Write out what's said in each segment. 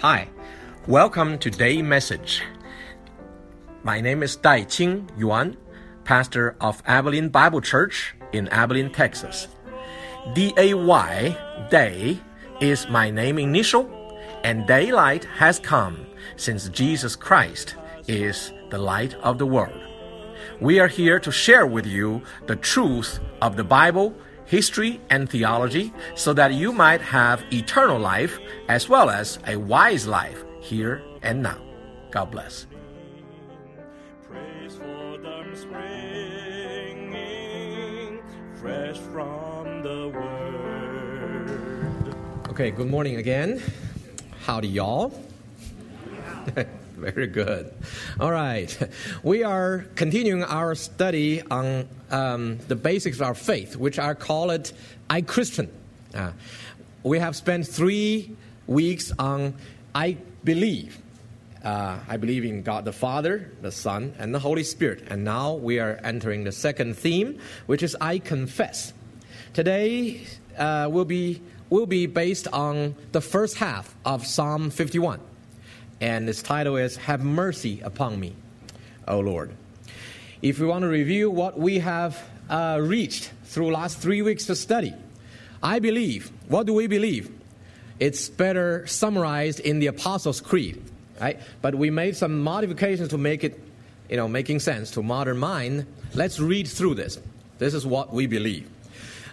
Hi, welcome to today's message. My name is Dai Qing Yuan, pastor of Abilene Bible Church in Abilene, Texas. D-A-Y, day, is my name initial, and daylight has come since Jesus Christ is the light of the world. We are here to share with you the truth of the Bible, history, and theology so that you might have eternal life as well as a wise life here and now. God bless. Praise for them springing fresh from the word. Okay, good morning again. Howdy, y'all. Very good. All right. We are continuing our study on the basics of our faith, which I call it I Christian. We have spent 3 weeks on I believe. I believe in God the Father, the Son, and the Holy Spirit. And now we are entering the second theme, which is I confess. Today will be based on the first half of Psalm 51. And its title is, Have Mercy Upon Me, O Lord. If we want to review what we have reached through last 3 weeks of study, I believe, what do we believe? It's better summarized in the Apostles' Creed, right? But we made some modifications to make it, making sense to modern mind. Let's read through this. This is what we believe.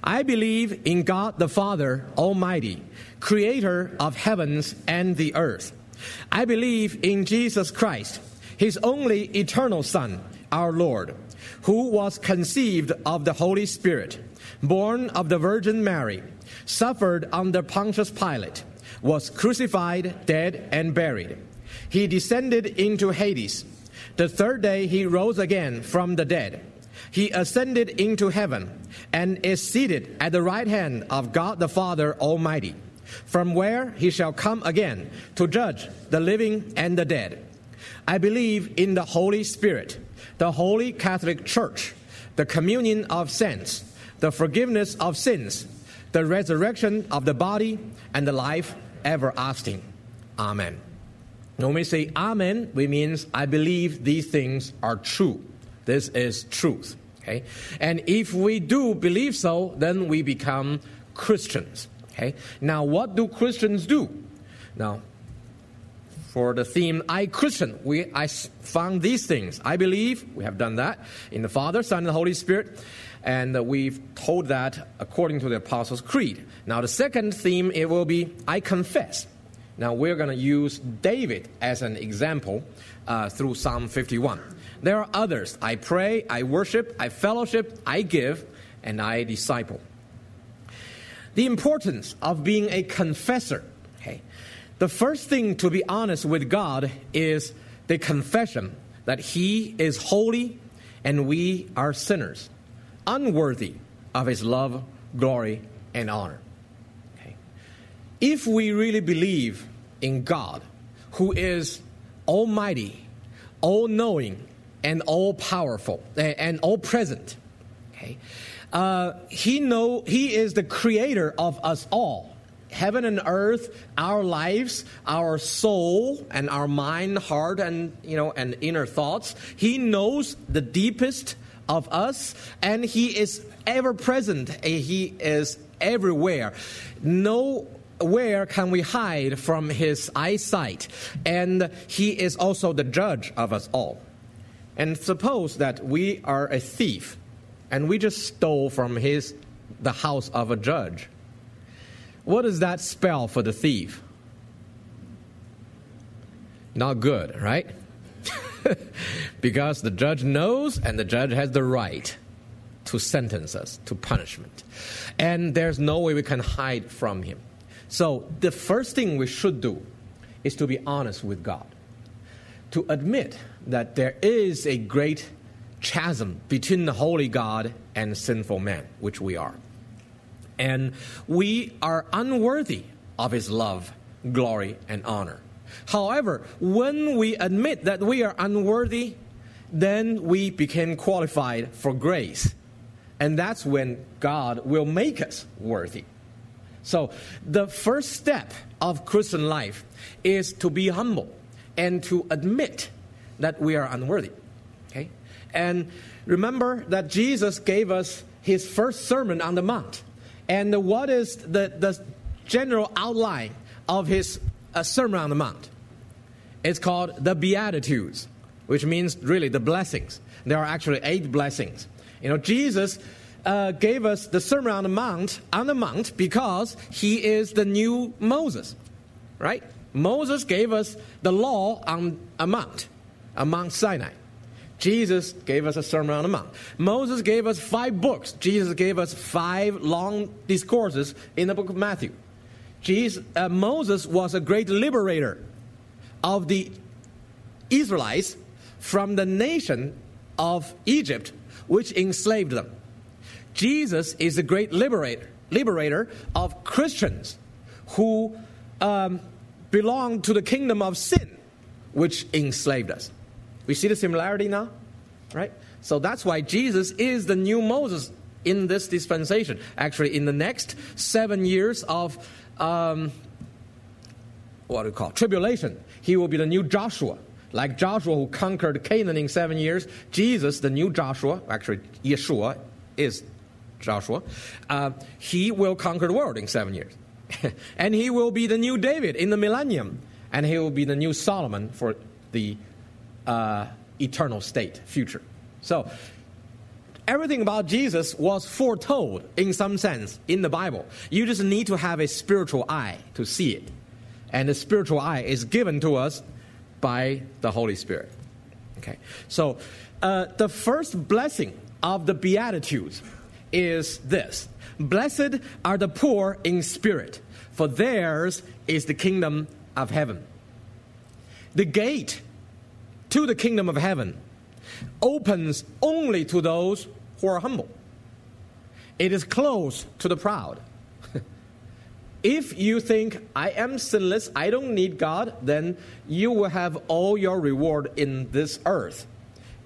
I believe in God the Father Almighty, creator of heavens and the earth. I believe in Jesus Christ, his only eternal Son, our Lord, who was conceived of the Holy Spirit, born of the Virgin Mary, suffered under Pontius Pilate, was crucified, dead, and buried. He descended into Hades. The third day he rose again from the dead. He ascended into heaven and is seated at the right hand of God the Father Almighty, from where he shall come again to judge the living and the dead. I believe in the Holy Spirit, the Holy Catholic Church, the communion of saints, the forgiveness of sins, the resurrection of the body, and the life everlasting. Amen. When we say Amen, we means I believe these things are true. This is truth. Okay? And if we do believe so, then we become Christians. Okay. Now, what do Christians do? Now, for the theme, I Christian, I found these things. I believe, we have done that, in the Father, Son, and the Holy Spirit. And we've told that according to the Apostles' Creed. Now, the second theme, it will be, I confess. Now, we're going to use David as an example through Psalm 51. There are others. I pray, I worship, I fellowship, I give, and I disciple. The importance of being a confessor. Okay. The first thing to be honest with God is the confession that He is holy and we are sinners, unworthy of His love, glory, and honor. Okay. If we really believe in God, who is almighty, all-knowing, and all-powerful, and all-present, okay, He is the creator of us all, heaven and earth, our lives, our soul, and our mind, heart, and and inner thoughts. He knows the deepest of us, and He is ever present. He is everywhere. Nowhere can we hide from His eyesight, and He is also the judge of us all. And suppose that we are a thief. And we just stole from the house of a judge. What does that spell for the thief? Not good, right? Because the judge knows and the judge has the right to sentence us to punishment. And there's no way we can hide from him. So the first thing we should do is to be honest with God. To admit that there is a great chasm between the holy God and sinful man, which we are. And we are unworthy of His love, glory, and honor. However, when we admit that we are unworthy, then we become qualified for grace. And that's when God will make us worthy. So the first step of Christian life is to be humble and to admit that we are unworthy. Okay? And remember that Jesus gave us his first sermon on the mount. And what is the general outline of his sermon on the mount? It's called the Beatitudes, which means really the blessings. There are actually 8 blessings. You know, Jesus gave us the Sermon on the Mount because he is the new Moses, right? Moses gave us the law on a mount, Mount Sinai. Jesus gave us a Sermon on the Mount. Moses gave us 5 books. Jesus gave us 5 long discourses in the book of Matthew. Moses was a great liberator of the Israelites from the nation of Egypt, which enslaved them. Jesus is the great liberator of Christians who belong to the kingdom of sin, which enslaved us. We see the similarity now, right? So that's why Jesus is the new Moses in this dispensation. Actually, in the next 7 years of tribulation, he will be the new Joshua. Like Joshua who conquered Canaan in 7 years, Jesus, the new Joshua, actually Yeshua is Joshua, he will conquer the world in 7 years. And he will be the new David in the millennium. And he will be the new Solomon for the eternal state, future. So everything about Jesus was foretold in some sense in the Bible. You just need to have a spiritual eye to see it. And the spiritual eye is given to us by the Holy Spirit. Okay, so the first blessing of the Beatitudes is this: blessed are the poor in spirit, for theirs is the kingdom of heaven. The gate to the kingdom of heaven opens only to those who are humble. It is closed to the proud. If you think, I am sinless, I don't need God, then you will have all your reward in this earth.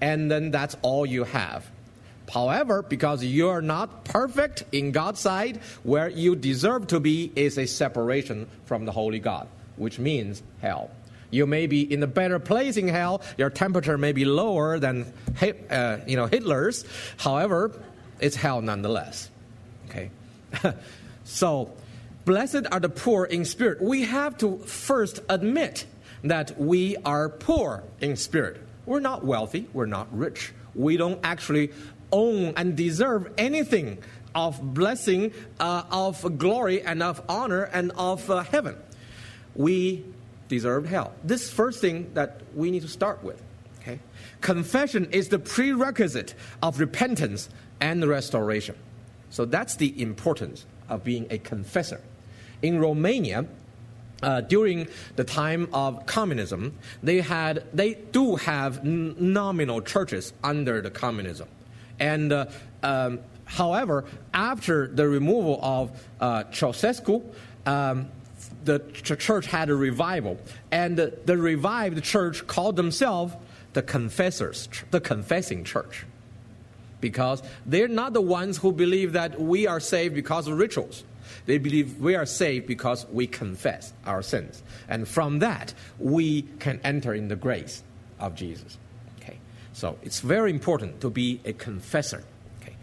And then that's all you have. However, because you are not perfect in God's sight, where you deserve to be is a separation from the holy God, which means hell. You may be in a better place in hell. Your temperature may be lower than Hitler's. However, it's hell nonetheless. Okay, so blessed are the poor in spirit. We have to first admit that we are poor in spirit. We're not wealthy. We're not rich. We don't actually own and deserve anything of blessing, of glory, and of honor, and of heaven. We deserve hell. This is the first thing that we need to start with. Okay? Confession is the prerequisite of repentance and restoration. So that's the importance of being a confessor. In Romania, during the time of communism, they do have nominal churches under the communism. And however, after the removal of Ceausescu, the church had a revival. And the revived church called themselves the Confessors, the Confessing Church. Because they're not the ones who believe that we are saved because of rituals. They believe we are saved because we confess our sins. And from that, we can enter in the grace of Jesus. Okay, so it's very important to be a confessor. Okay.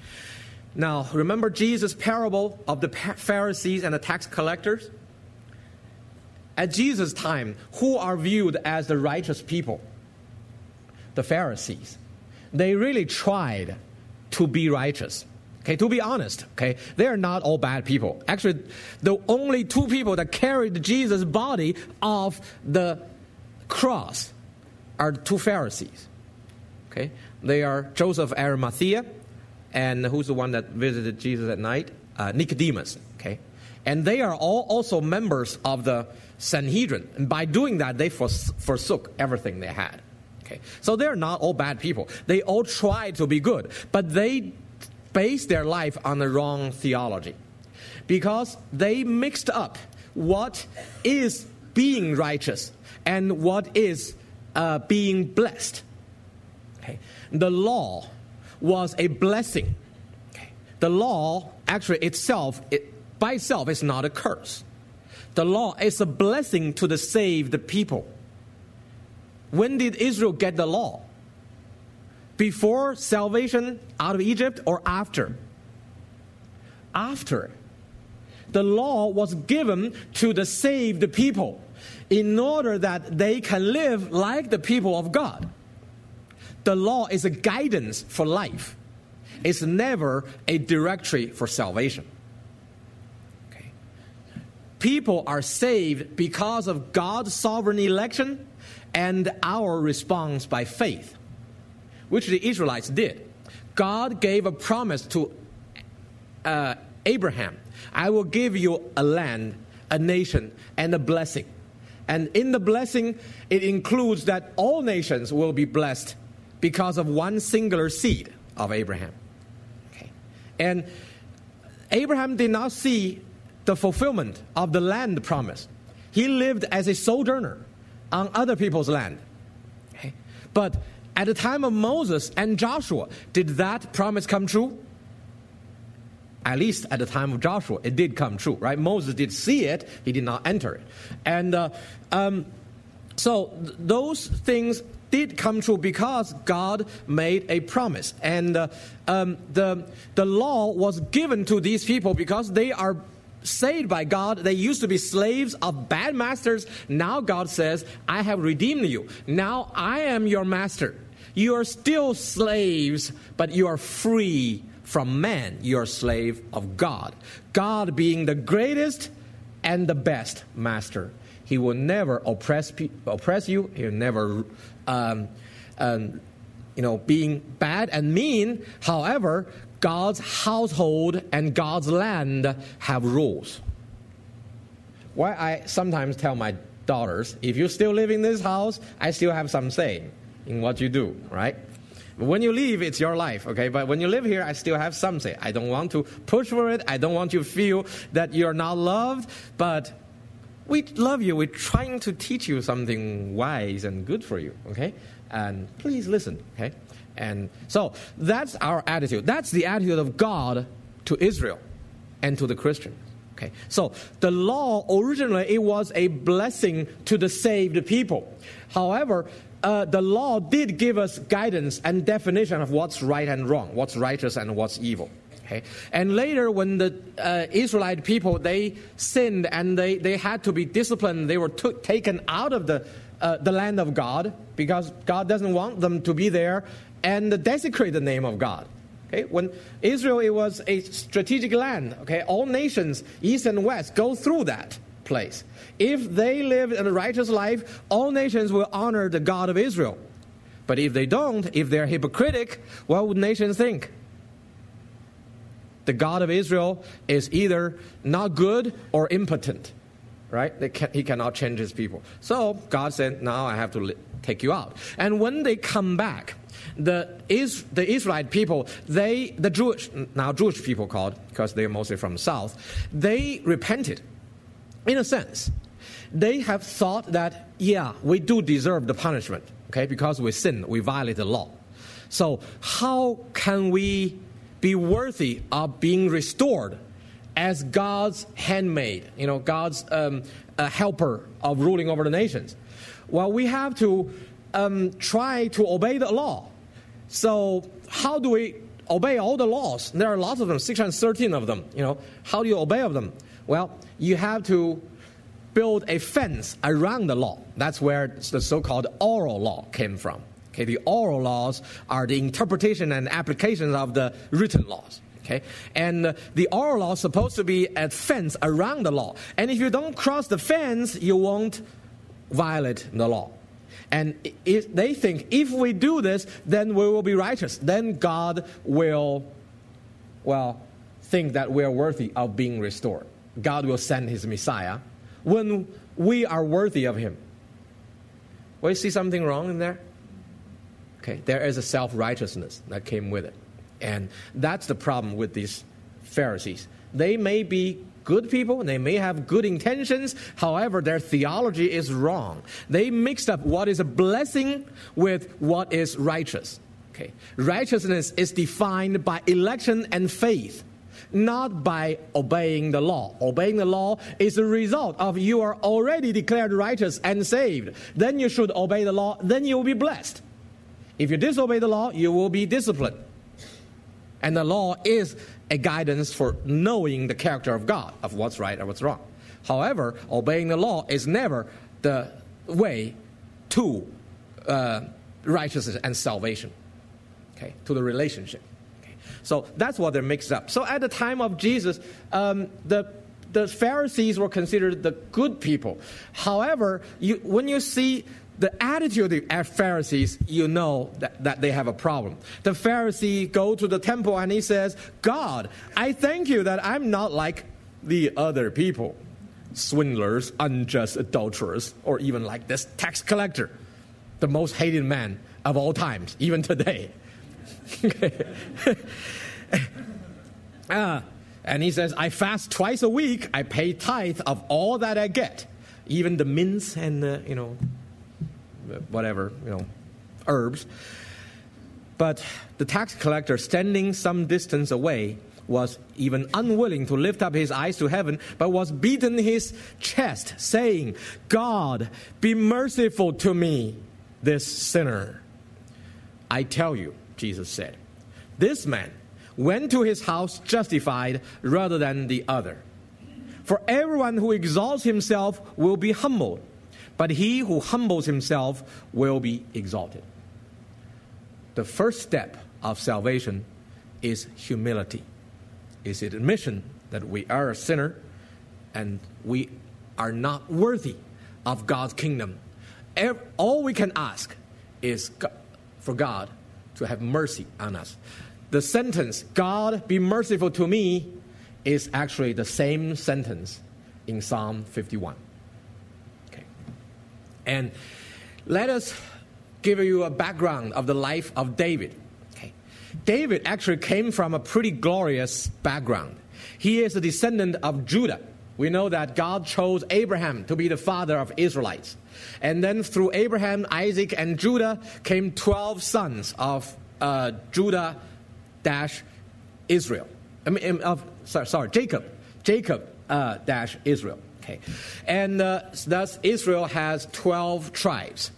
Now, remember Jesus' parable of the Pharisees and the tax collectors? At Jesus' time, who are viewed as the righteous people? The Pharisees. They really tried to be righteous. Okay, to be honest, okay, they are not all bad people. Actually, the only 2 people that carried Jesus' body off the cross are 2 Pharisees. Okay, they are Joseph of Arimathea, and who's the one that visited Jesus at night? Nicodemus. Okay, and they are all also members of the Sanhedrin. And by doing that, they forsook everything they had. Okay, so they are not all bad people. They all tried to be good, but they based their life on the wrong theology because they mixed up what is being righteous and what is being blessed. Okay. The law was a blessing. Okay. The law actually itself, by itself is not a curse. The law is a blessing to the saved people. When did Israel get the law? Before salvation out of Egypt or after? After. The law was given to the saved people in order that they can live like the people of God. The law is a guidance for life. It's never a directory for salvation. Okay. People are saved because of God's sovereign election and our response by faith, which the Israelites did. God gave a promise to Abraham. I will give you a land, a nation, and a blessing. And in the blessing, it includes that all nations will be blessed because of one singular seed of Abraham. Okay. And Abraham did not see the fulfillment of the land promise. He lived as a sojourner on other people's land. Okay. But at the time of Moses and Joshua, did that promise come true? At least at the time of Joshua, it did come true, right? Moses did see it, he did not enter it. And so those things did come true because God made a promise. And the law was given to these people because they are saved by God. They used to be slaves of bad masters. Now God says, I have redeemed you. Now I am your master. You are still slaves, but you are free from man, you're a slave of God. God being the greatest and the best master. He will never oppress you. He will never, being bad and mean. However, God's household and God's land have rules. Why I sometimes tell my daughters, if you still live in this house, I still have some say in what you do, right? When you leave, it's your life, okay? But when you live here, I still have some say. I don't want to push for it. I don't want you to feel that you're not loved. But we love you. We're trying to teach you something wise and good for you, okay? And please listen, okay? And so that's our attitude. That's the attitude of God to Israel and to the Christians, okay? So the law originally, it was a blessing to the saved people. However, the law did give us guidance and definition of what's right and wrong, what's righteous and what's evil. Okay? And later when the Israelite people, they sinned and they had to be disciplined, they were taken out of the land of God because God doesn't want them to be there and desecrate the name of God. Okay? When Israel, it was a strategic land. Okay? All nations, east and west, go through that place. If they live a righteous life, all nations will honor the God of Israel. But if they don't, if they're hypocritic, what would nations think? The God of Israel is either not good or impotent, right? He cannot change his people. So God said, now I have to take you out. And when they come back, the Israelite people, Jewish people called, because they're mostly from the south, they repented. In a sense, they have thought that, we do deserve the punishment, okay, because we sin, we violate the law. So how can we be worthy of being restored as God's handmaid, God's helper of ruling over the nations? Well, we have to try to obey the law. So how do we obey all the laws? There are lots of them, 613 of them. How do you obey of them? Well, you have to build a fence around the law. That's where the so-called oral law came from. Okay, the oral laws are the interpretation and applications of the written laws. Okay, and the oral law is supposed to be a fence around the law. And if you don't cross the fence, you won't violate the law. And they think if we do this, then we will be righteous. Then God will, think that we are worthy of being restored. God will send his Messiah when we are worthy of him. Well, you see something wrong in there? Okay, there is a self-righteousness that came with it. And that's the problem with these Pharisees. They may be good people, and they may have good intentions. However, their theology is wrong. They mixed up what is a blessing with what is righteous. Okay, righteousness is defined by election and faith. not by obeying the law. Obeying the law is the result of you are already declared righteous and saved. Then you should obey the law, then you will be blessed. If you disobey the law, you will be disciplined. And the law is a guidance for knowing the character of God, of what's right and what's wrong. However, obeying the law is never the way to righteousness and salvation, okay, to the relationship. Okay. So that's what they're mixed up. So at the time of Jesus, the Pharisees were considered the good people. However, when you see the attitude of the Pharisees, you know that they have a problem. The Pharisee goes to the temple and he says, God, I thank you that I'm not like the other people, swindlers, unjust adulterers, or even like this tax collector, the most hated man of all times, even today. And he says, I fast twice a week. I pay tithe of all that I get, even the mints and, herbs. But the tax collector, standing some distance away, was even unwilling to lift up his eyes to heaven, but was beating his chest, saying, God, be merciful to me, this sinner. I tell you, Jesus said, this man went to his house justified rather than the other. For everyone who exalts himself will be humbled, but he who humbles himself will be exalted. The first step of salvation is humility. Is it admission that we are a sinner and we are not worthy of God's kingdom. All we can ask is for God to have mercy on us. The sentence, God be merciful to me, is actually the same sentence in Psalm 51. Okay. And let us give you a background of the life of David. David actually came from a pretty glorious background. He is a descendant of Judah. We know that God chose Abraham to be the father of Israelites. And then through Abraham, Isaac, and Judah came 12 sons of Judah-Israel. Jacob. Jacob-Israel. Okay. And thus Israel has 12 tribes.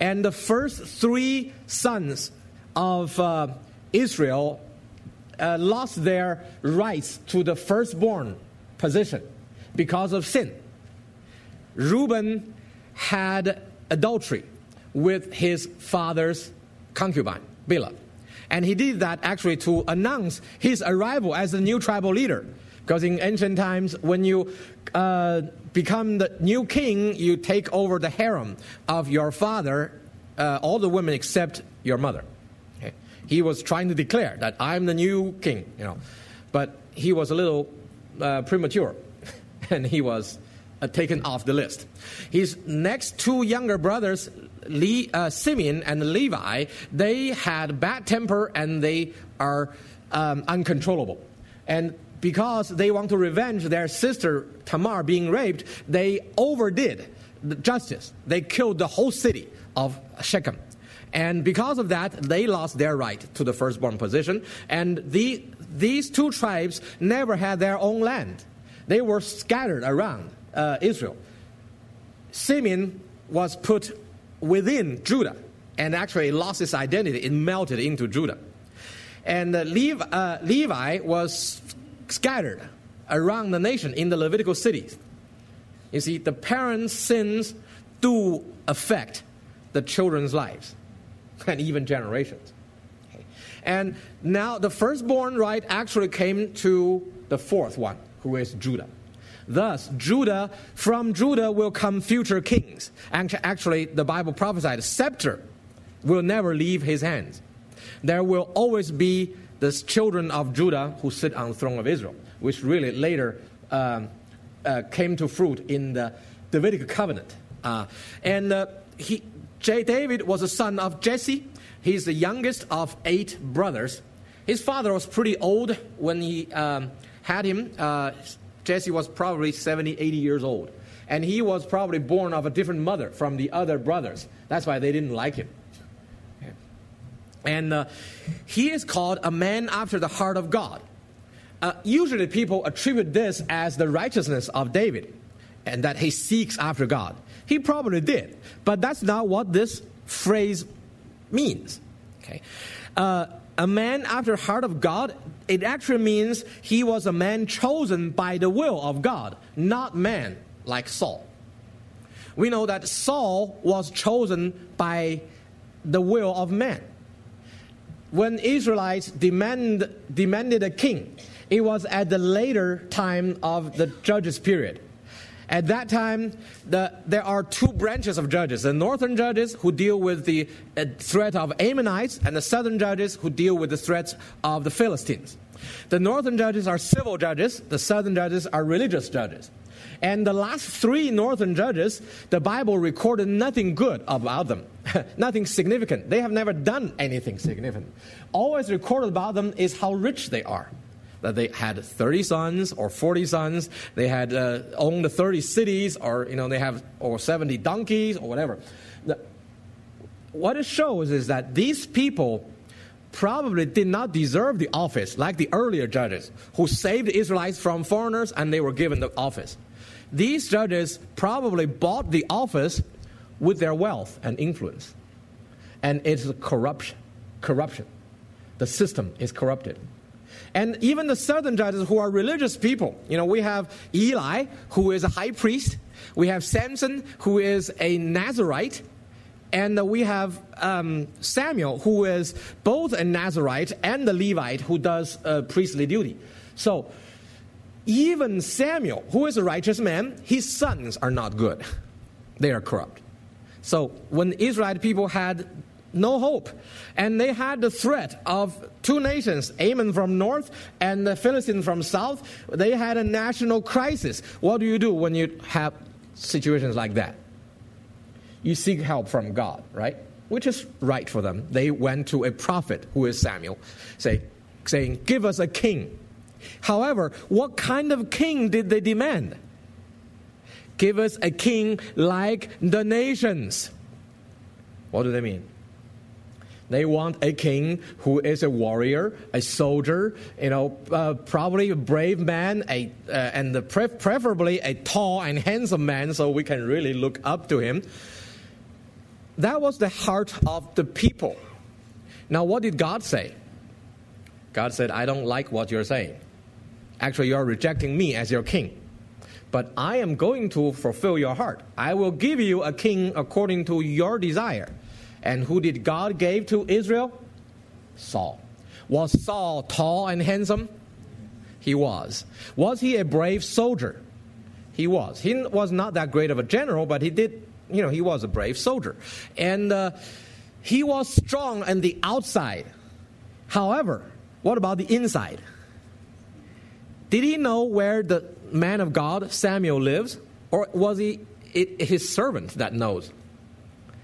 And the first three sons of Israel lost their rights to the firstborn position because of sin. Reuben had adultery with his father's concubine, Bilhah. And he did that actually to announce his arrival as the new tribal leader. Because in ancient times, when you become the new king, you take over the harem of your father, all the women except your mother. He was trying to declare that I'm the new king, but he was a little premature, and he was taken off the list. His next two younger brothers, Simeon and Levi, they had bad temper and they are uncontrollable. And because they want to revenge their sister Tamar being raped, they overdid the justice. They killed the whole city of Shechem. And because of that, they lost their right to the firstborn position. And these two tribes never had their own land. They were scattered around Israel. Simeon was put within Judah and actually lost his identity. It melted into Judah. And Levi was scattered around the nation in the Levitical cities. You see, the parents' sins do affect the children's lives. And even generations. Okay. And now the firstborn right actually came to the fourth one, who is Judah. Thus, from Judah will come future kings. Actually, the Bible prophesied, the scepter will never leave his hands. There will always be the children of Judah who sit on the throne of Israel, which really later came to fruit in the Davidic covenant. David was a son of Jesse. He's the youngest of 8 brothers. His father was pretty old when he had him. Jesse was probably 70, 80 years old. And he was probably born of a different mother from the other brothers. That's why they didn't like him. And he is called a man after the heart of God. Usually people attribute this as the righteousness of David and that he seeks after God. He probably did, but that's not what this phrase means. Okay, a man after the heart of God, it actually means he was a man chosen by the will of God, not man like Saul. We know that Saul was chosen by the will of man. When Israelites demanded a king, it was at the later time of the Judges period. At that time, there are two branches of judges. The northern judges who deal with the threat of Ammonites, and the southern judges who deal with the threats of the Philistines. The northern judges are civil judges. The southern judges are religious judges. And the last three northern judges, the Bible recorded nothing good about them, nothing significant. They have never done anything significant. Always recorded about them is how rich they are. That they had 30 sons or 40 sons. They had owned 30 cities, or they have 70 donkeys or whatever. What it shows is that these people probably did not deserve the office like the earlier judges who saved Israelites from foreigners and they were given the office. These judges probably bought the office with their wealth and influence. And it's corruption. The system is corrupted. And even the southern judges who are religious people, we have Eli, who is a high priest. We have Samson, who is a Nazarite. And we have Samuel, who is both a Nazarite and a Levite who does priestly duty. So even Samuel, who is a righteous man, his sons are not good. They are corrupt. So when the Israelite people had no hope, and they had the threat of two nations, Ammon from north and the Philistines from south, they had a national crisis. What do you do when you have situations like that? You seek help from God, right? Which is right for them. They went to a prophet, who is Samuel, saying, give us a king. However, what kind of king did they demand? Give us a king like the nations. What do they mean? They want a king who is a warrior, a soldier, probably a brave man, and preferably a tall and handsome man, so we can really look up to him. That was the heart of the people. Now, what did God say? God said, I don't like what you're saying. Actually, you're rejecting me as your king. But I am going to fulfill your heart. I will give you a king according to your desire. And who did God give to Israel? Saul. Was Saul tall and handsome? He was. Was he a brave soldier? He was. He was not that great of a general, but he was a brave soldier. And he was strong on the outside. However, what about the inside? Did he know where the man of God, Samuel, lives? Or was it his servant that knows?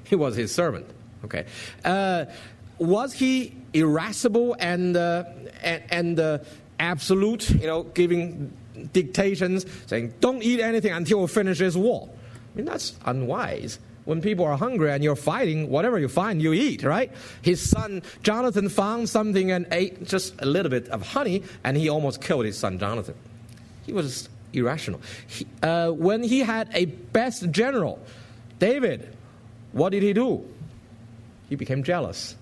He was his servant. Okay, was he irascible and absolute? Giving dictations, saying, "Don't eat anything until we finish this war." I mean, that's unwise. When people are hungry and you're fighting, whatever you find, you eat, right? His son Jonathan found something and ate just a little bit of honey, and he almost killed his son Jonathan. He was irrational. When he had a best general, David, what did he do? He became jealous.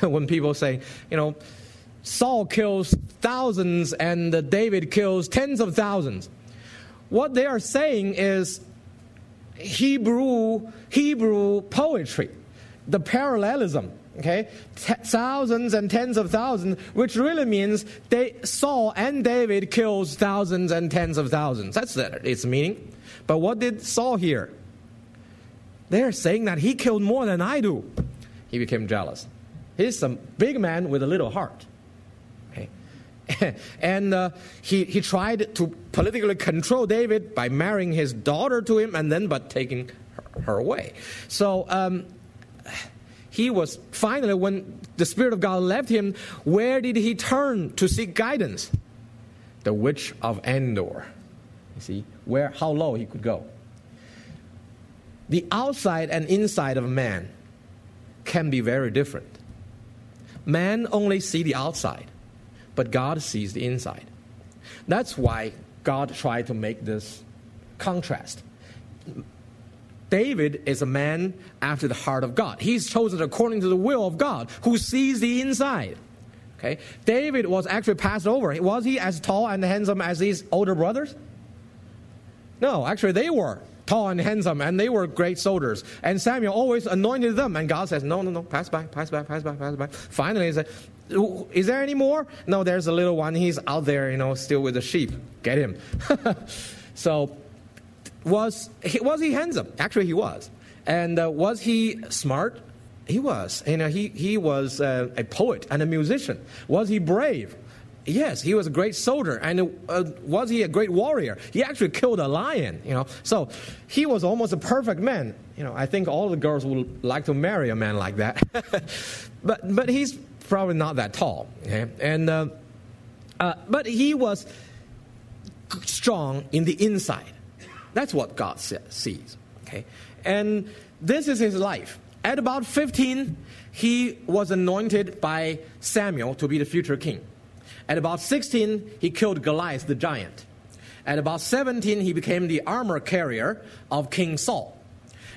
When people say, Saul kills thousands and David kills tens of thousands, what they are saying is Hebrew poetry, the parallelism, okay? Thousands and tens of thousands, which really means Saul and David kills thousands and tens of thousands. That's its meaning. But what did Saul hear? They're saying that he killed more than I do. He became jealous. He's a big man with a little heart. Okay. And he tried to politically control David by marrying his daughter to him and then taking her away. So he was finally, when the Spirit of God left him, where did he turn to seek guidance? The witch of Endor. You see, how low he could go. The outside and inside of man can be very different. Man only sees the outside, but God sees the inside. That's why God tried to make this contrast. David is a man after the heart of God. He's chosen according to the will of God, who sees the inside. Okay? David was actually passed over. Was he as tall and handsome as his older brothers? No, actually they were tall and handsome, and they were great soldiers. And Samuel always anointed them, and God says, no, pass by. Finally, he said, is there any more? No, there's a little one. He's out there, still with the sheep. Get him. So, was he handsome? Actually, he was. And was he smart? He was. He was a poet and a musician. Was he brave? Yes, he was a great soldier. And was he a great warrior? He actually killed a lion, So he was almost a perfect man. I think all the girls would like to marry a man like that. But he's probably not that tall. Okay? And but he was strong in the inside. That's what God sees. Okay? And this is his life. At about 15, he was anointed by Samuel to be the future king. At about 16, he killed Goliath the giant. At about 17, he became the armor carrier of King Saul.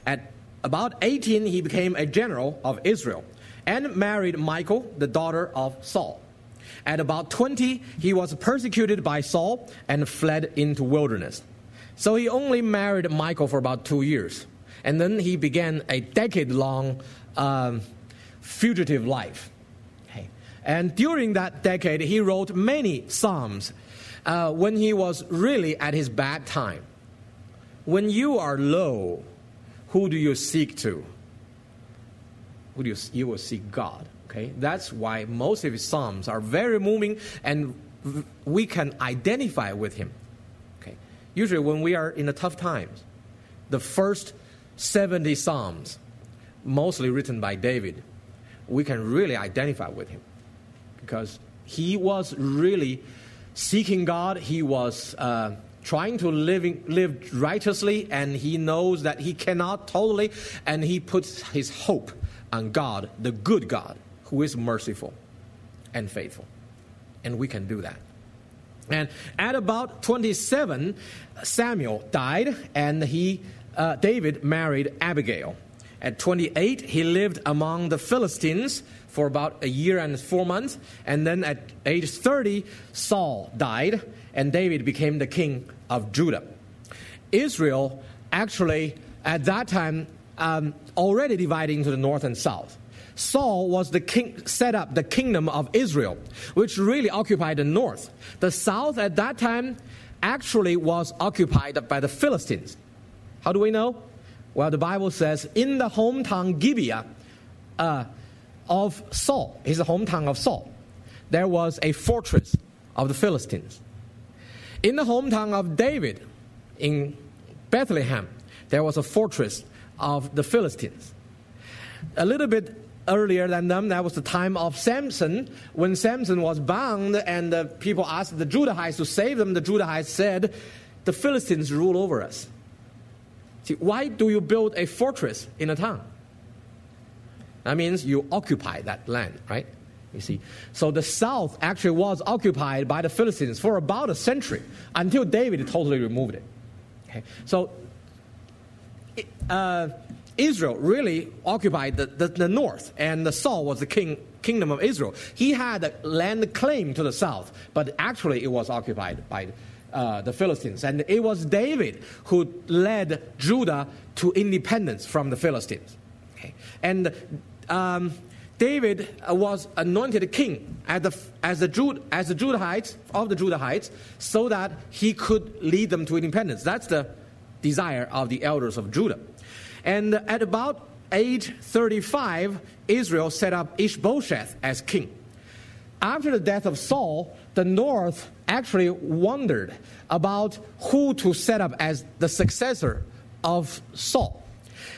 At about 18, he became a general of Israel and married Michal, the daughter of Saul. At about 20, he was persecuted by Saul and fled into wilderness. So he only married Michal for about 2 years. And then he began a decade-long fugitive life. And during that decade, he wrote many psalms when he was really at his bad time. When you are low, who do you seek to? You will seek God. Okay, that's why most of his psalms are very moving, and we can identify with him. Okay, usually when we are in the tough times, the first 70 psalms, mostly written by David, we can really identify with him. Because he was really seeking God. He was trying to live righteously, and he knows that he cannot totally, and he puts his hope on God, the good God, who is merciful and faithful. And we can do that. And at about 27, Samuel died, and David married Abigail. At 28, he lived among the Philistines for about a year and 4 months. And then at age 30, Saul died, and David became the king of Judah. Israel actually, at that time, already divided into the north and south. Saul was the king, set up the kingdom of Israel, which really occupied the north. The south at that time actually was occupied by the Philistines. How do we know? Well, the Bible says, in the hometown Gibeah of Saul, his hometown of Saul, there was a fortress of the Philistines. In the hometown of David, in Bethlehem, there was a fortress of the Philistines. A little bit earlier than them, that was the time of Samson. When Samson was bound and the people asked the Judahites to save them, the Judahites said, the Philistines rule over us. See, why do you build a fortress in a town? That means you occupy that land, right? You see. So the south actually was occupied by the Philistines for about a century until David totally removed it. Okay. So Israel really occupied the north, and Saul was the kingdom of Israel. He had a land claim to the south, but actually it was occupied by the Philistines. And it was David who led Judah to independence from the Philistines. Okay. And David was anointed king as the Judahites of the Judahites, so that he could lead them to independence. That's the desire of the elders of Judah. And at about age 35, Israel set up Ish-bosheth as king. After the death of Saul, the north actually wondered about who to set up as the successor of Saul.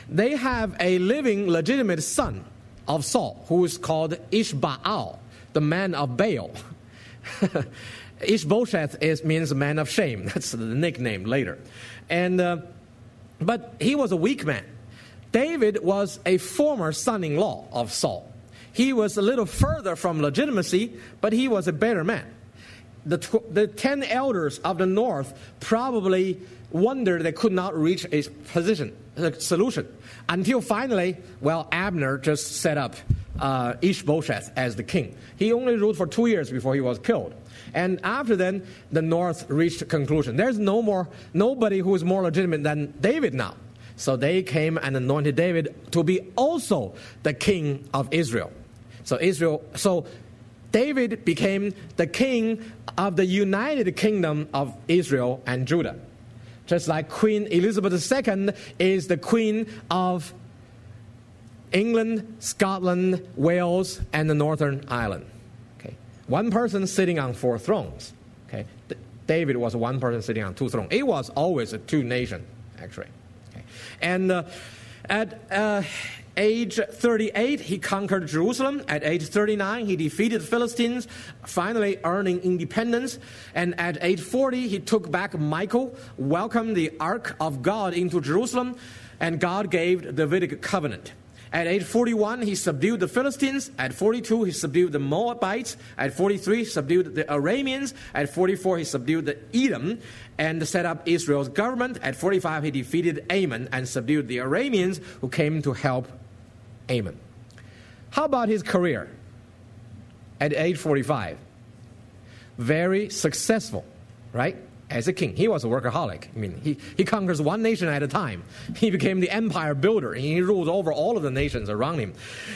They have a living, legitimate son of Saul, who is called Ishbaal, the man of Baal. Ish-bosheth means man of shame. That's the nickname later. And but he was a weak man. David was a former son-in-law of Saul. He was a little further from legitimacy, but he was a better man. the 10 elders of the north probably wondered they could not reach a position, a solution. Until finally, well, Abner just set up Ish-bosheth as the king. He only ruled for 2 years before he was killed. And after then, the north reached a conclusion. There's nobody who is more legitimate than David now. So they came and anointed David to be also the king of Israel. So David became the king of the United Kingdom of Israel and Judah. Just like Queen Elizabeth II is the queen of England, Scotland, Wales, and the Northern Ireland. Okay. One person sitting on 4 thrones. Okay. David was one person sitting on 2 thrones. It was always a two-nation, actually. Okay. And at age 38, he conquered Jerusalem. At age 39, he defeated the Philistines, finally earning independence. And at age 40, he took back Michal, welcomed the Ark of God into Jerusalem, and God gave the Davidic covenant. At age 41, he subdued the Philistines. At 42, he subdued the Moabites. At 43, he subdued the Arameans. At 44, he subdued the Edom and set up Israel's government. At 45, he defeated Ammon and subdued the Arameans who came to help Ammon. How about his career? At age 45, very successful, right? As a king. He was a workaholic. I mean, he conquers one nation at a time. He became the empire builder. He ruled over all of the nations around him.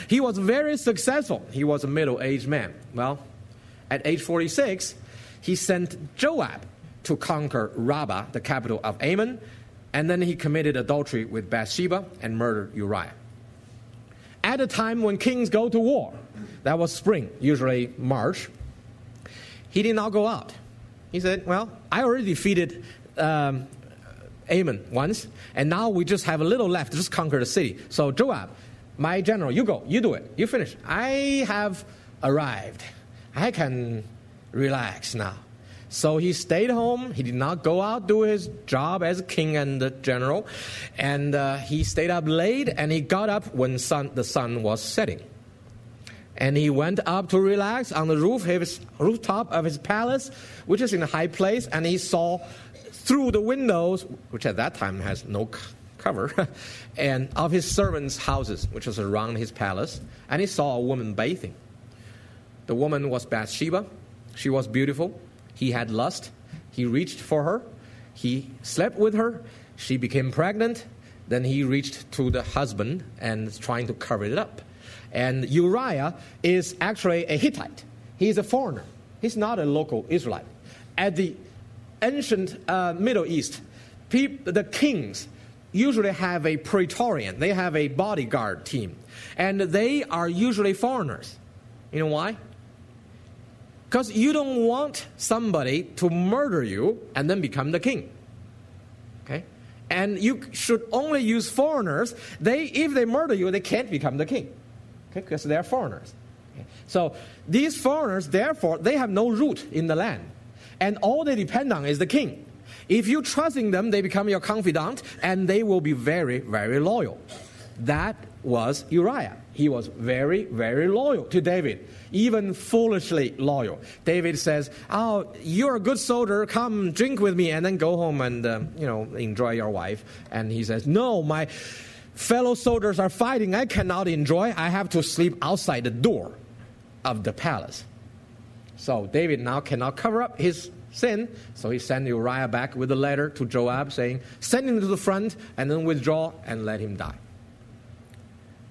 He was very successful. He was a middle-aged man. Well, at age 46, he sent Joab to conquer Rabbah, the capital of Ammon, and then he committed adultery with Bathsheba and murdered Uriah. At a time when kings go to war, that was spring, usually March, he did not go out. He said, well, I already defeated Ammon once, and now we just have a little left to just conquer the city. So Joab, my general, you go, you do it, you finish. I have arrived. I can relax now. So he stayed home. He did not go out, do his job as a king and a general. And he stayed up late, and he got up when the sun was setting. And he went up to relax on the rooftop of his palace, which is in a high place, and he saw through the windows, which at that time has no cover, and of his servants' houses, which was around his palace, and he saw a woman bathing. The woman was Bathsheba. She was beautiful. He had lust. He reached for her. He slept with her. She became pregnant. Then he reached to the husband and is trying to cover it up. And Uriah is actually a Hittite. He's a foreigner. He's not a local Israelite. At the ancient Middle East, the kings usually have a praetorian. They have a bodyguard team. And they are usually foreigners. You know why? Because you don't want somebody to murder you and then become the king. Okay? And you should only use foreigners. If they murder you, they can't become the king. Because they're foreigners. So these foreigners, therefore, they have no root in the land. And all they depend on is the king. If you trust in them, they become your confidant, and they will be very, very loyal. That was Uriah. He was very, very loyal to David, even foolishly loyal. David says, oh, you're a good soldier, come drink with me, and then go home and enjoy your wife. And he says, no, my fellow soldiers are fighting. I cannot enjoy. I have to sleep outside the door of the palace. So David now cannot cover up his sin. So he sent Uriah back with a letter to Joab saying, send him to the front and then withdraw and let him die.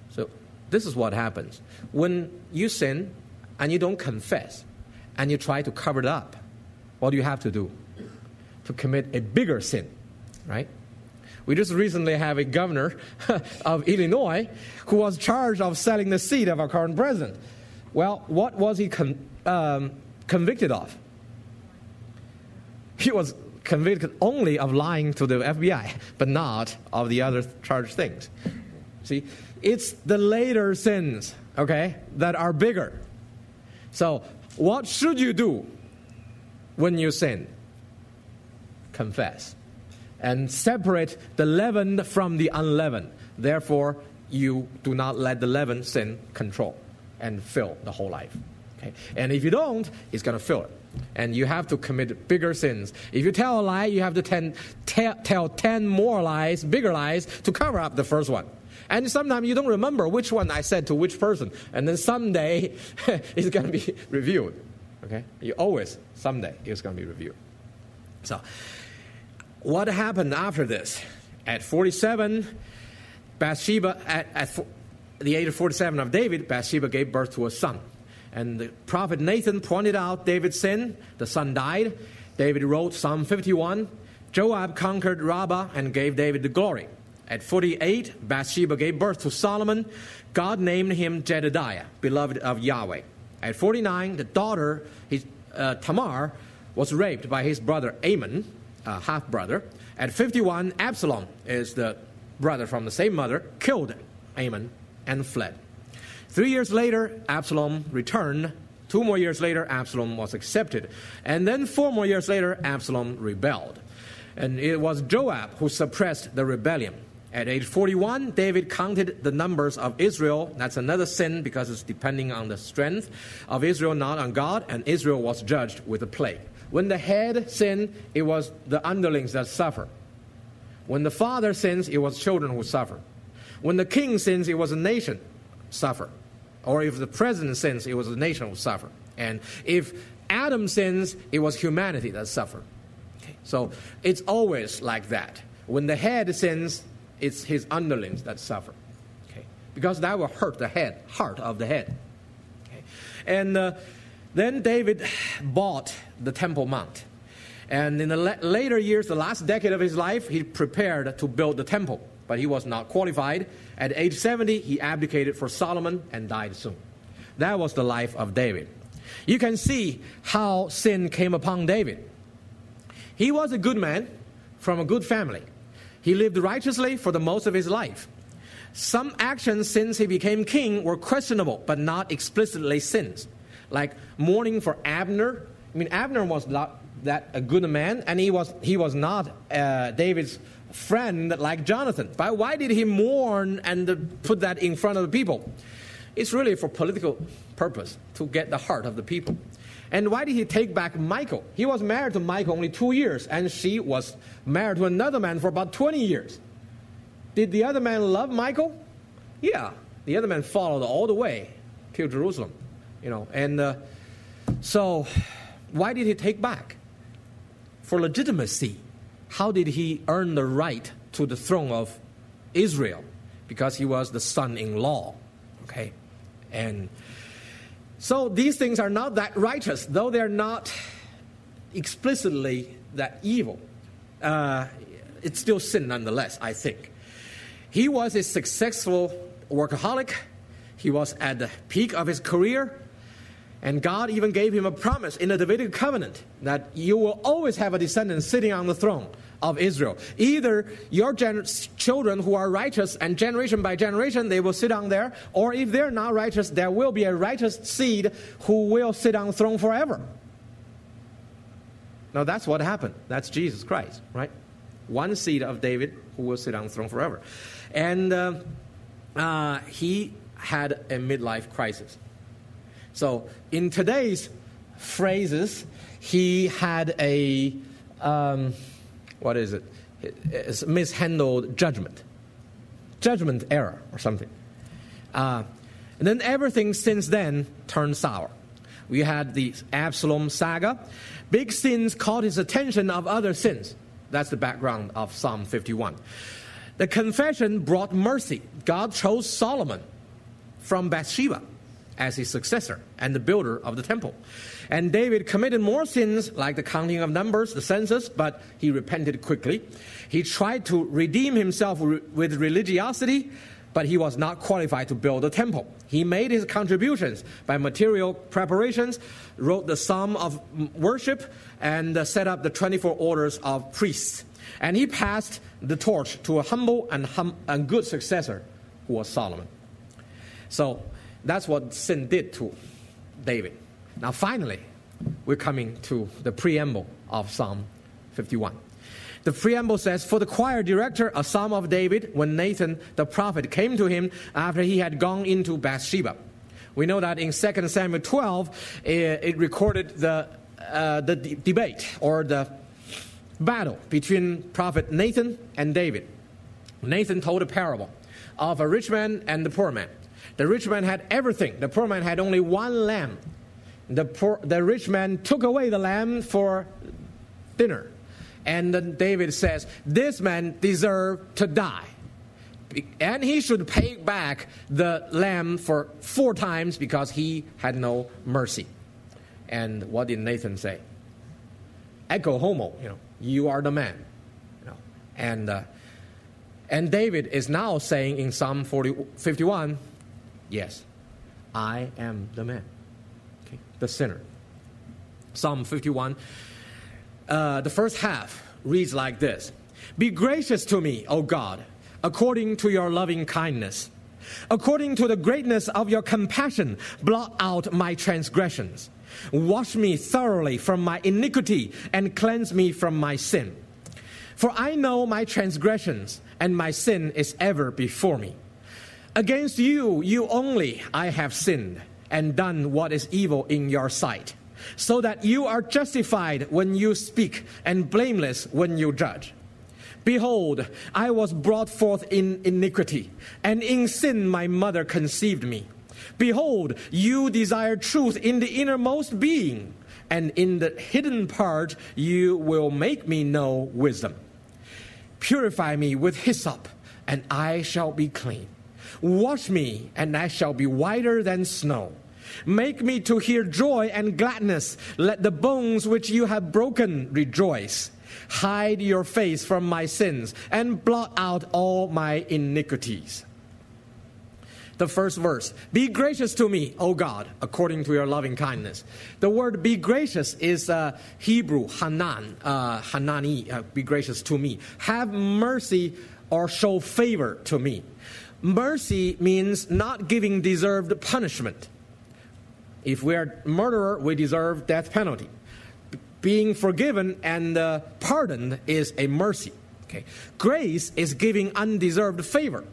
So this is what happens. When you sin and you don't confess and you try to cover it up, what do you have to do? To commit a bigger sin, right? We just recently have a governor of Illinois who was charged of selling the seat of our current president. Well, what was he convicted of? He was convicted only of lying to the FBI, but not of the other charged things. See, it's the later sins, okay, that are bigger. So what should you do when you sin? Confess. And separate the leavened from the unleavened. Therefore, you do not let the leavened sin control and fill the whole life. Okay? And if you don't, it's going to fill it. And you have to commit bigger sins. If you tell a lie, you have to tell 10 more lies, bigger lies, to cover up the first one. And sometimes you don't remember which one I said to which person. And then someday it's going to be reviewed. Okay? You always, someday, it's going to be reviewed. So, what happened after this? At 47, Bathsheba, at the age of 47 of David, Bathsheba gave birth to a son. And the prophet Nathan pointed out David's sin. The son died. David wrote Psalm 51. Joab conquered Rabbah and gave David the glory. At 48, Bathsheba gave birth to Solomon. God named him Jedediah, beloved of Yahweh. At 49, the daughter, Tamar, was raped by his brother Amnon, half-brother. At 51, Absalom is the brother from the same mother, killed Amnon and fled. 3 years later, Absalom returned. 2 more years later, Absalom was accepted. And then 4 more years later, Absalom rebelled. And it was Joab who suppressed the rebellion. At age 41, David counted the numbers of Israel. That's another sin because it's depending on the strength of Israel, not on God. And Israel was judged with a plague. When the head sinned, it was the underlings that suffered. When the father sins, it was children who suffered. When the king sins, it was a nation suffer. Or if the president sins, it was the nation who suffered. And if Adam sins, it was humanity that suffered. Okay. So it's always like that. When the head sins, it's his underlings that suffer. Okay. Because that will hurt the head, heart of the head. Okay. And then David bought the Temple Mount. And in the later years, the last decade of his life, he prepared to build the temple. But he was not qualified. At age 70, he abdicated for Solomon and died soon. That was the life of David. You can see how sin came upon David. He was a good man from a good family. He lived righteously for the most of his life. Some actions since he became king were questionable, but not explicitly sins. Like mourning for Abner. I mean, Abner was not that a good man, and he was not David's friend like Jonathan. But why did he mourn and put that in front of the people? It's really for political purpose, to get the heart of the people. And why did he take back Michal? He was married to Michal only 2 years, and she was married to another man for about 20 years. Did the other man love Michal? Yeah. The other man followed all the way to Jerusalem. You know, and so why did he take back? For legitimacy. How did he earn the right to the throne of Israel? Because he was the son-in-law. Okay? And so these things are not that righteous, though they're not explicitly that evil. It's still sin nonetheless, I think. He was a successful workaholic. He was at the peak of his career. And God even gave him a promise in the Davidic covenant that you will always have a descendant sitting on the throne of Israel. Either your children who are righteous, and generation by generation they will sit on there, or if they're not righteous, there will be a righteous seed who will sit on the throne forever. Now that's what happened. That's Jesus Christ, right? One seed of David who will sit on the throne forever. And he had a midlife crisis. So in today's phrases, he had a, It's mishandled judgment error or something. And then everything since then turned sour. We had the Absalom saga. Big sins caught his attention of other sins. That's the background of Psalm 51. The confession brought mercy. God chose Solomon from Bathsheba as his successor and the builder of the temple. And David committed more sins, like the counting of numbers, the census, but he repented quickly. He tried to redeem himself with religiosity, but he was not qualified to build a temple. He made his contributions by material preparations, wrote the Psalm of Worship, and set up the 24 orders of priests. And he passed the torch to a humble and good successor, who was Solomon. So, that's what sin did to David. Now finally, we're coming to the preamble of Psalm 51. The preamble says, "For the choir director, a psalm of David, when Nathan the prophet came to him after he had gone into Bathsheba. We know that in 2 Samuel 12, it recorded the debate or the battle between prophet Nathan and David. Nathan told a parable of a rich man and the poor man. The rich man had everything. The poor man had only one lamb. The rich man took away the lamb for dinner. And then David says, this man deserved to die. And he should pay back the lamb for 4 times because he had no mercy. And what did Nathan say? Ecce homo, you are the man. And David is now saying in Psalm 51, yes, I am the man, the sinner. Psalm 51, the first half reads like this. Be gracious to me, O God, according to your loving kindness. According to the greatness of your compassion, blot out my transgressions. Wash me thoroughly from my iniquity and cleanse me from my sin. For I know my transgressions, and my sin is ever before me. Against you, you only, I have sinned, and done what is evil in your sight, so that you are justified when you speak, and blameless when you judge. Behold, I was brought forth in iniquity, and in sin my mother conceived me. Behold, you desire truth in the innermost being, and in the hidden part you will make me know wisdom. Purify me with hyssop, and I shall be clean. Wash me, and I shall be whiter than snow. Make me to hear joy and gladness. Let the bones which you have broken rejoice. Hide your face from my sins, and blot out all my iniquities. The first verse, be gracious to me, O God, according to your loving kindness. The word be gracious is Hebrew, hanani, be gracious to me. Have mercy or show favor to me. Mercy means not giving deserved punishment. If we are a murderer, we deserve death penalty. Being forgiven and pardoned is a mercy. Grace is giving undeserved favor.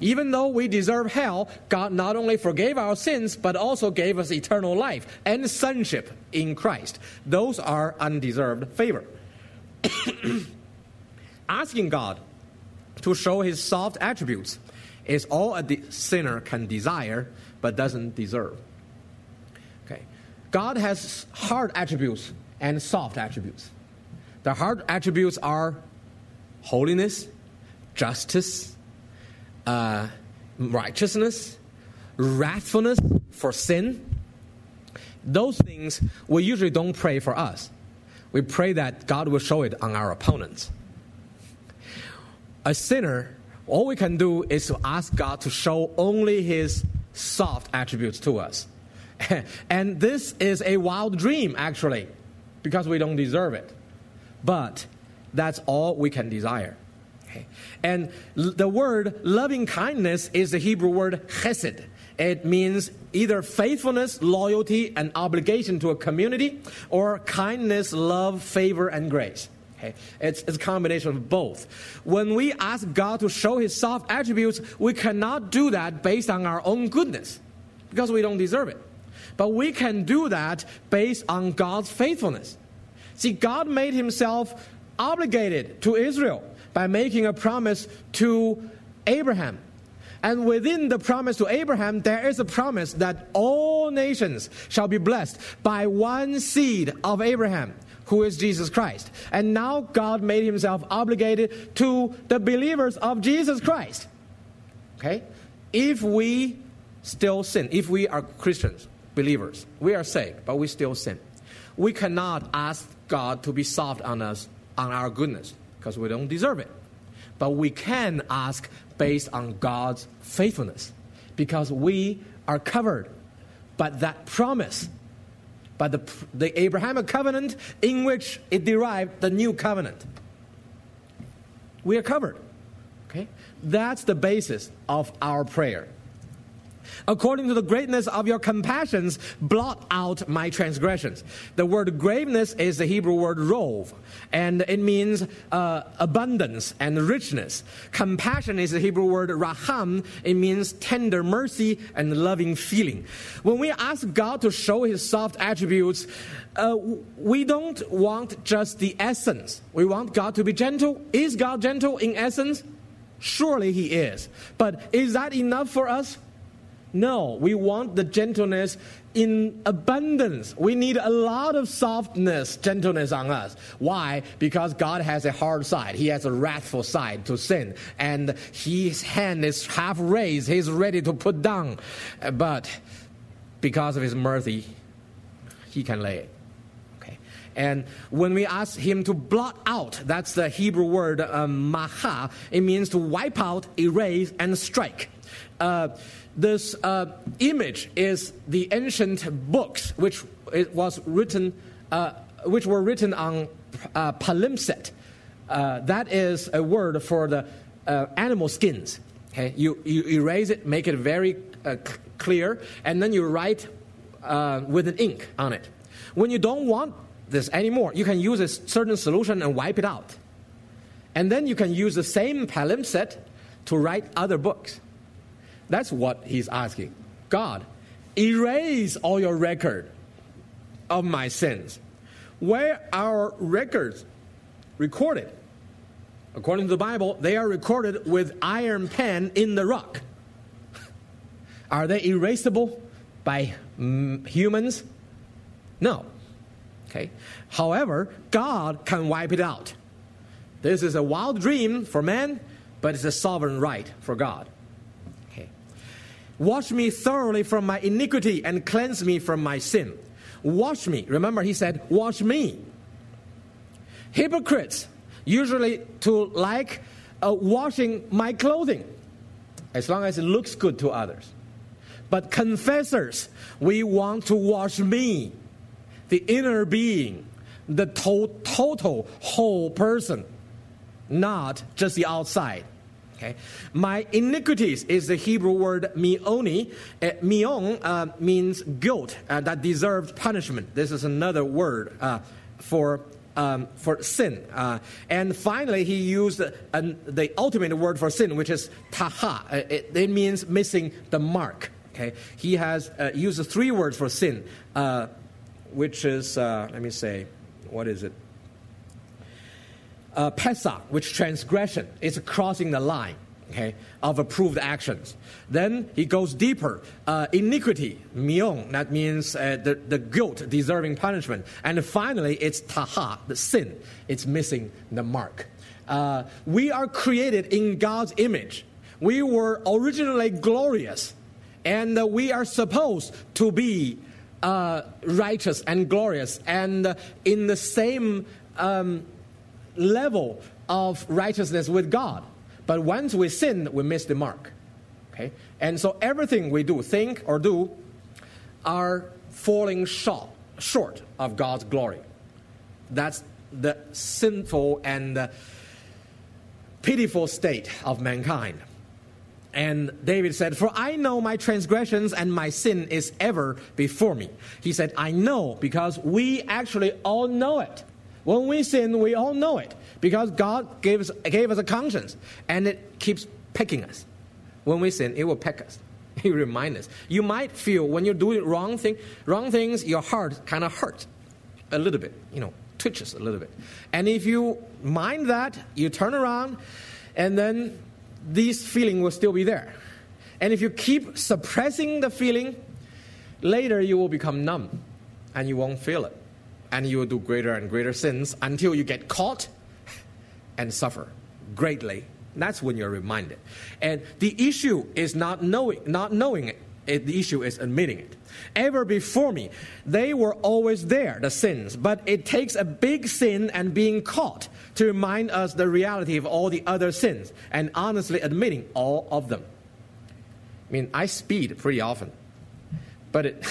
Even though we deserve hell, God not only forgave our sins, but also gave us eternal life and sonship in Christ. Those are undeserved favor. Asking God to show his soft attributes is all a sinner can desire, but doesn't deserve. God has hard attributes and soft attributes. The hard attributes are holiness, justice, righteousness, wrathfulness for sin. Those things we usually don't pray for us. We pray that God will show it on our opponents. A sinner, all we can do is to ask God to show only his soft attributes to us. And this is a wild dream, actually, because we don't deserve it. But that's all we can desire. And the word loving kindness is the Hebrew word chesed. It means either faithfulness, loyalty, and obligation to a community, or kindness, love, favor, and grace. It's a combination of both. When we ask God to show his soft attributes, we cannot do that based on our own goodness, because we don't deserve it. But we can do that based on God's faithfulness. See, God made himself obligated to Israel by making a promise to Abraham. And within the promise to Abraham, there is a promise that all nations shall be blessed by one seed of Abraham, who is Jesus Christ. And now God made himself obligated to the believers of Jesus Christ. If we still sin, if we are Christians, believers, we are saved, but we still sin. We cannot ask God to be soft on us, on our goodness, because we don't deserve it. But we can ask based on God's faithfulness, because we are covered by that promise, by the Abrahamic covenant in which it derived the new covenant. We are covered. That's the basis of our prayer. According to the greatness of your compassions, blot out my transgressions. The word greatness is the Hebrew word rov, and it means abundance and richness. Compassion is the Hebrew word raham. It means tender mercy and loving feeling. When we ask God to show his soft attributes, we don't want just the essence. We want God to be gentle. Is God gentle in essence? Surely he is. But is that enough for us? No, we want the gentleness in abundance. We need a lot of softness, gentleness on us. Why? Because God has a hard side. He has a wrathful side to sin. And his hand is half raised. He's ready to put down. But because of his mercy, he can lay it. And when we ask him to blot out, that's the Hebrew word maha. It means to wipe out, erase, and strike. This image is the ancient books which were written on palimpsest. That is a word for the animal skins. Okay, you erase it, make it very clear, and then you write with an ink on it. When you don't want this anymore, you can use a certain solution and wipe it out. And then you can use the same palimpsest to write other books. That's what he's asking. God, erase all your record of my sins. Where are records recorded? According to the Bible, they are recorded with iron pen in the rock. Are they erasable by humans? No. Okay. However, God can wipe it out. This is a wild dream for man, but it's a sovereign right for God. Okay. Wash me thoroughly from my iniquity and cleanse me from my sin. Wash me. Remember, he said, wash me. Hypocrites usually to like washing my clothing, as long as it looks good to others. But confessors, we want to wash me. The inner being, the total whole person, not just the outside. Okay? My iniquities is the Hebrew word mioni. Mion means guilt that deserves punishment. This is another word for sin. And finally, he used the ultimate word for sin, which is taha. It means missing the mark. Okay? He has used three words for sin. Which is, Pesach, which transgression. It's crossing the line, okay, of approved actions. Then he goes deeper. Iniquity, mion, that means the guilt, deserving punishment. And finally, it's taha, the sin. It's missing the mark. We are created in God's image. We were originally glorious, and we are supposed to be righteous and glorious, and in the same level of righteousness with God. But once we sin, we miss the mark. Okay? And so everything we do, think or do, are falling short of God's glory. That's the sinful and pitiful state of mankind. And David said, for I know my transgressions and my sin is ever before me. He said, I know, because we actually all know it. When we sin, we all know it, because God gave us a conscience, and it keeps pecking us. When we sin, it will peck us. It reminds us. You might feel when you're doing wrong things, your heart kind of hurts a little bit, twitches a little bit. And if you mind that, you turn around, and then this feeling will still be there. And if you keep suppressing the feeling, later you will become numb, and you won't feel it. And you will do greater and greater sins until you get caught and suffer greatly. That's when you're reminded. And the issue is not knowing it. The issue is admitting it. Ever before me, they were always there, the sins. But it takes a big sin and being caught to remind us the reality of all the other sins and honestly admitting all of them. I mean, I speed pretty often, but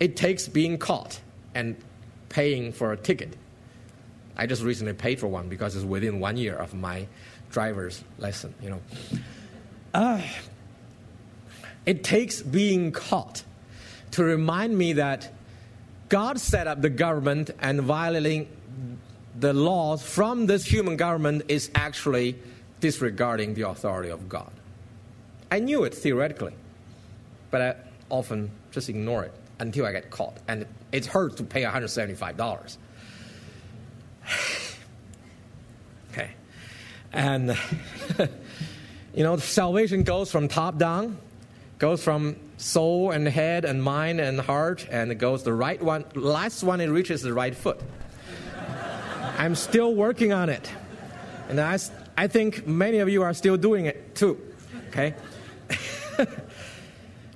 it takes being caught and paying for a ticket. I just recently paid for one because it's within 1 year of my driver's license. It takes being caught to remind me that God set up the government, and violating the laws from this human government is actually disregarding the authority of God. I knew it theoretically, but I often just ignore it until I get caught. And it hurts to pay $175. Okay. And, salvation goes from top down, goes from soul and head and mind and heart, and it goes the right one. Last one, it reaches the right foot. I'm still working on it. And I think many of you are still doing it too. Okay?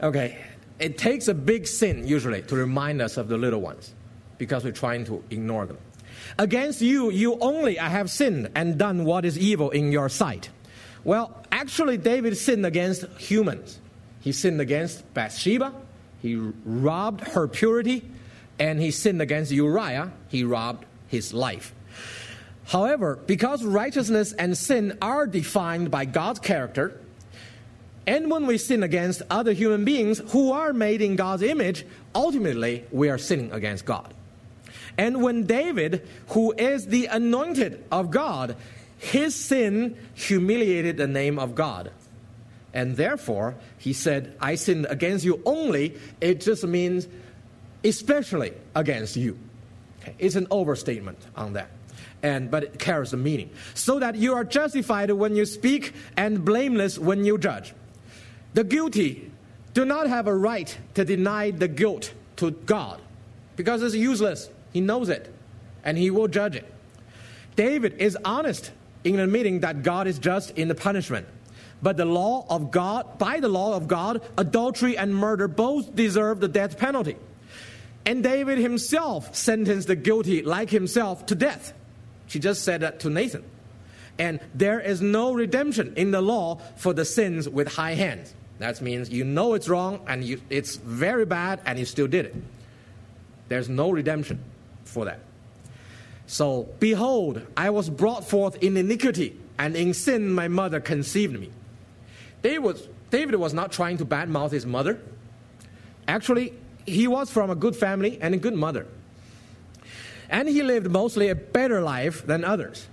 Okay. It takes a big sin usually to remind us of the little ones because we're trying to ignore them. Against you only I have sinned and done what is evil in your sight. Well, actually David sinned against humans. He sinned against Bathsheba. He robbed her purity. And he sinned against Uriah. He robbed his life. However, because righteousness and sin are defined by God's character, and when we sin against other human beings who are made in God's image, ultimately we are sinning against God. And when David, who is the anointed of God, his sin humiliated the name of God. And therefore, he said, I sinned against you only. It just means especially against you. It's an overstatement on that. But it carries a meaning. So that you are justified when you speak and blameless when you judge. The guilty do not have a right to deny the guilt to God. Because it's useless. He knows it. And he will judge it. David is honest in admitting that God is just in the punishment. But by the law of God, adultery and murder both deserve the death penalty. And David himself sentenced the guilty like himself to death. She just said that to Nathan. And there is no redemption in the law for the sins with high hands. That means you know it's wrong and it's very bad and you still did it. There's no redemption for that. So, behold, I was brought forth in iniquity, and in sin my mother conceived me. David was not trying to badmouth his mother. Actually, he was from a good family and a good mother. And he lived mostly a better life than others.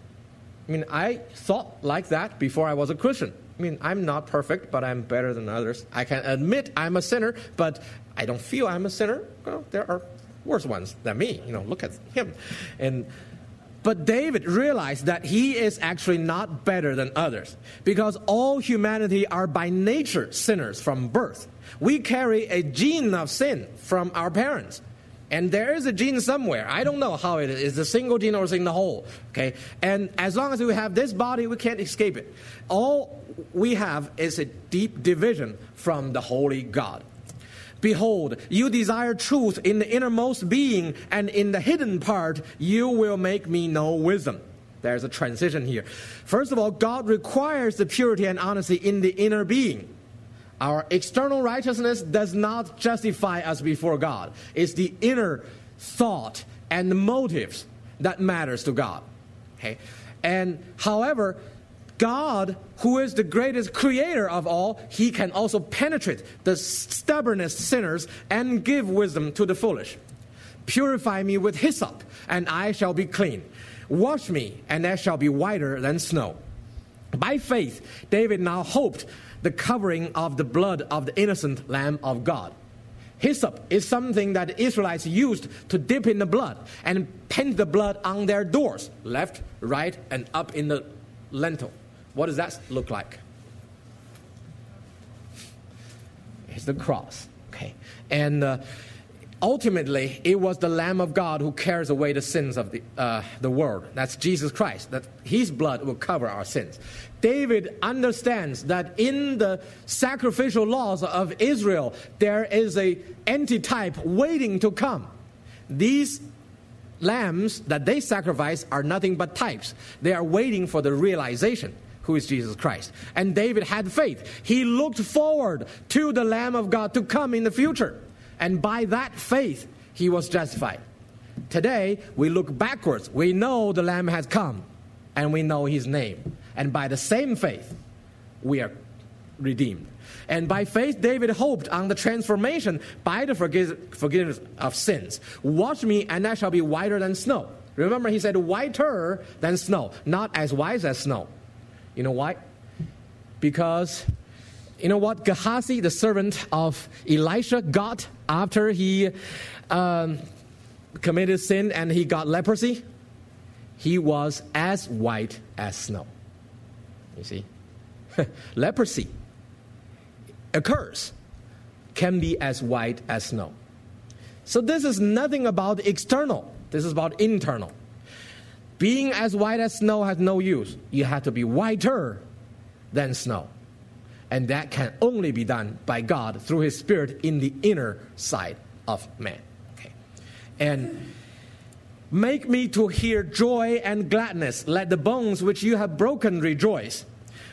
I mean, I thought like that before I was a Christian. I mean, I'm not perfect, but I'm better than others. I can admit I'm a sinner, but I don't feel I'm a sinner. Well, there are worse ones than me. Look at him. But David realized that he is actually not better than others. Because all humanity are by nature sinners from birth. We carry a gene of sin from our parents. And there is a gene somewhere. I don't know how it is. It's a single gene or it's in the whole. Okay? And as long as we have this body, we can't escape it. All we have is a deep division from the holy God. Behold, you desire truth in the innermost being, and in the hidden part you will make me know wisdom. There's a transition here. First of all, God requires the purity and honesty in the inner being. Our external righteousness does not justify us before God. It's the inner thought and motives that matters to God. Okay? And however, God, who is the greatest creator of all, he can also penetrate the stubbornest sinners and give wisdom to the foolish. Purify me with hyssop, and I shall be clean. Wash me, and I shall be whiter than snow. By faith, David now hoped the covering of the blood of the innocent Lamb of God. Hyssop is something that the Israelites used to dip in the blood and paint the blood on their doors, left, right, and up in the lintel. What does that look like? It's the cross. Okay, and ultimately, it was the Lamb of God who carries away the sins of the world. That's Jesus Christ. That his blood will cover our sins. David understands that in the sacrificial laws of Israel, there is an antitype waiting to come. These lambs that they sacrifice are nothing but types. They are waiting for the realization who is Jesus Christ. And David had faith. He looked forward to the Lamb of God to come in the future. And by that faith, he was justified. Today, we look backwards. We know the Lamb has come, and we know his name. And by the same faith, we are redeemed. And by faith, David hoped on the transformation by the forgiveness of sins. Watch me, and I shall be whiter than snow. Remember, he said whiter than snow, not as white as snow. You know why? Because, you know what? Gehazi, the servant of Elisha, got after he committed sin and he got leprosy. He was as white as snow. You see? Leprosy, a curse, can be as white as snow. So this is nothing about external. This is about internal. Being as white as snow has no use. You have to be whiter than snow. And that can only be done by God through His Spirit in the inner side of man. Okay. And make me to hear joy and gladness. Let the bones which you have broken rejoice.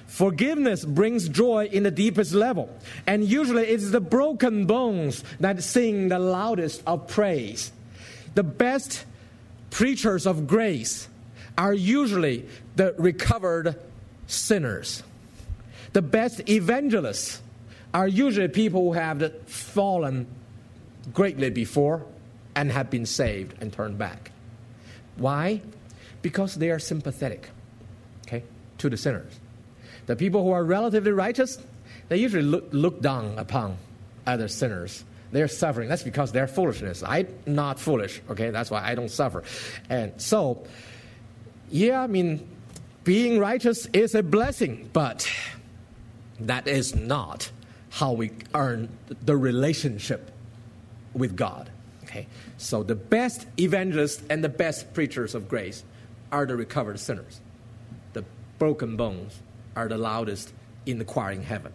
Forgiveness brings joy in the deepest level. And usually it's the broken bones that sing the loudest of praise. The best preachers of grace are usually the recovered sinners. The best evangelists are usually people who have fallen greatly before and have been saved and turned back. Why? Because they are sympathetic, okay, to the sinners. The people who are relatively righteous, they usually look down upon other sinners. They're suffering. That's because they're foolishness. I'm not foolish, okay? That's why I don't suffer. And so, yeah, I mean, being righteous is a blessing, but that is not how we earn the relationship with God, okay? So the best evangelists and the best preachers of grace are the recovered sinners. The broken bones are the loudest in choiring heaven.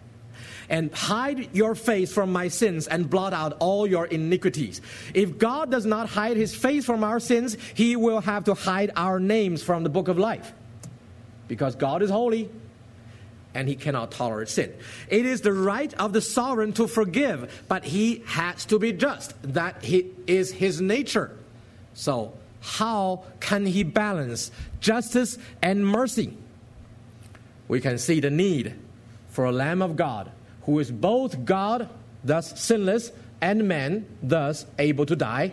And hide your face from my sins and blot out all your iniquities. If God does not hide His face from our sins, He will have to hide our names from the book of life. Because God is holy and He cannot tolerate sin. It is the right of the sovereign to forgive, but He has to be just. That is His nature. So how can He balance justice and mercy? We can see the need for a Lamb of God, who is both God, thus sinless, and man, thus able to die.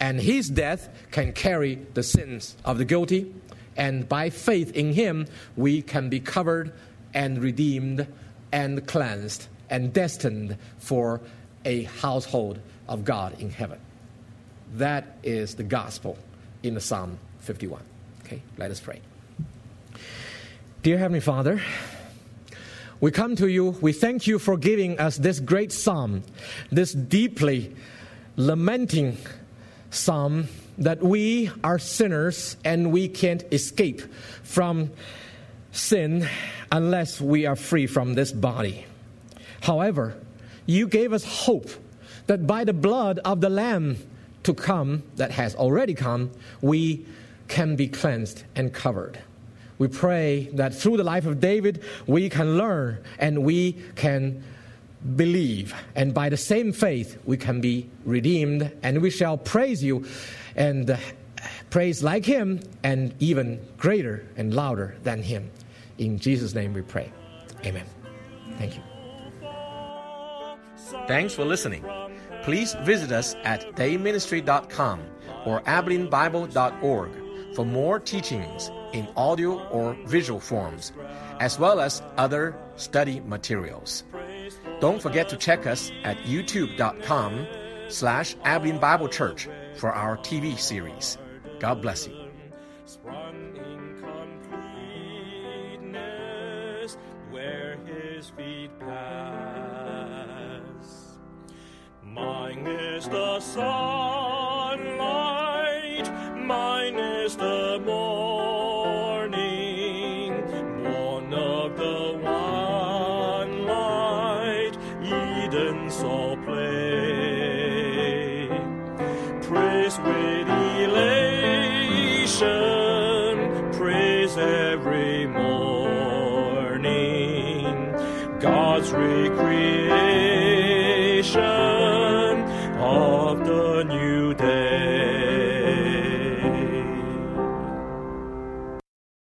And His death can carry the sins of the guilty. And by faith in Him, we can be covered and redeemed and cleansed and destined for a household of God in heaven. That is the gospel in the Psalm 51. Okay, let us pray. Dear Heavenly Father, we come to you, we thank you for giving us this great psalm, this deeply lamenting psalm that we are sinners and we can't escape from sin unless we are free from this body. However, you gave us hope that by the blood of the Lamb to come, that has already come, we can be cleansed and covered. We pray that through the life of David, we can learn and we can believe. And by the same faith, we can be redeemed. And we shall praise you and praise like him and even greater and louder than him. In Jesus' name we pray. Amen. Thank you. Thanks for listening. Please visit us at dayministry.com or AbileneBible.org for more teachings in audio or visual forms, as well as other study materials. Don't forget to check us at youtube.com/Abilene Bible Church for our TV series. God bless you. Where his feet pass, mine is the sunlight, mine is the morning. Praise every morning, God's recreation of the new day.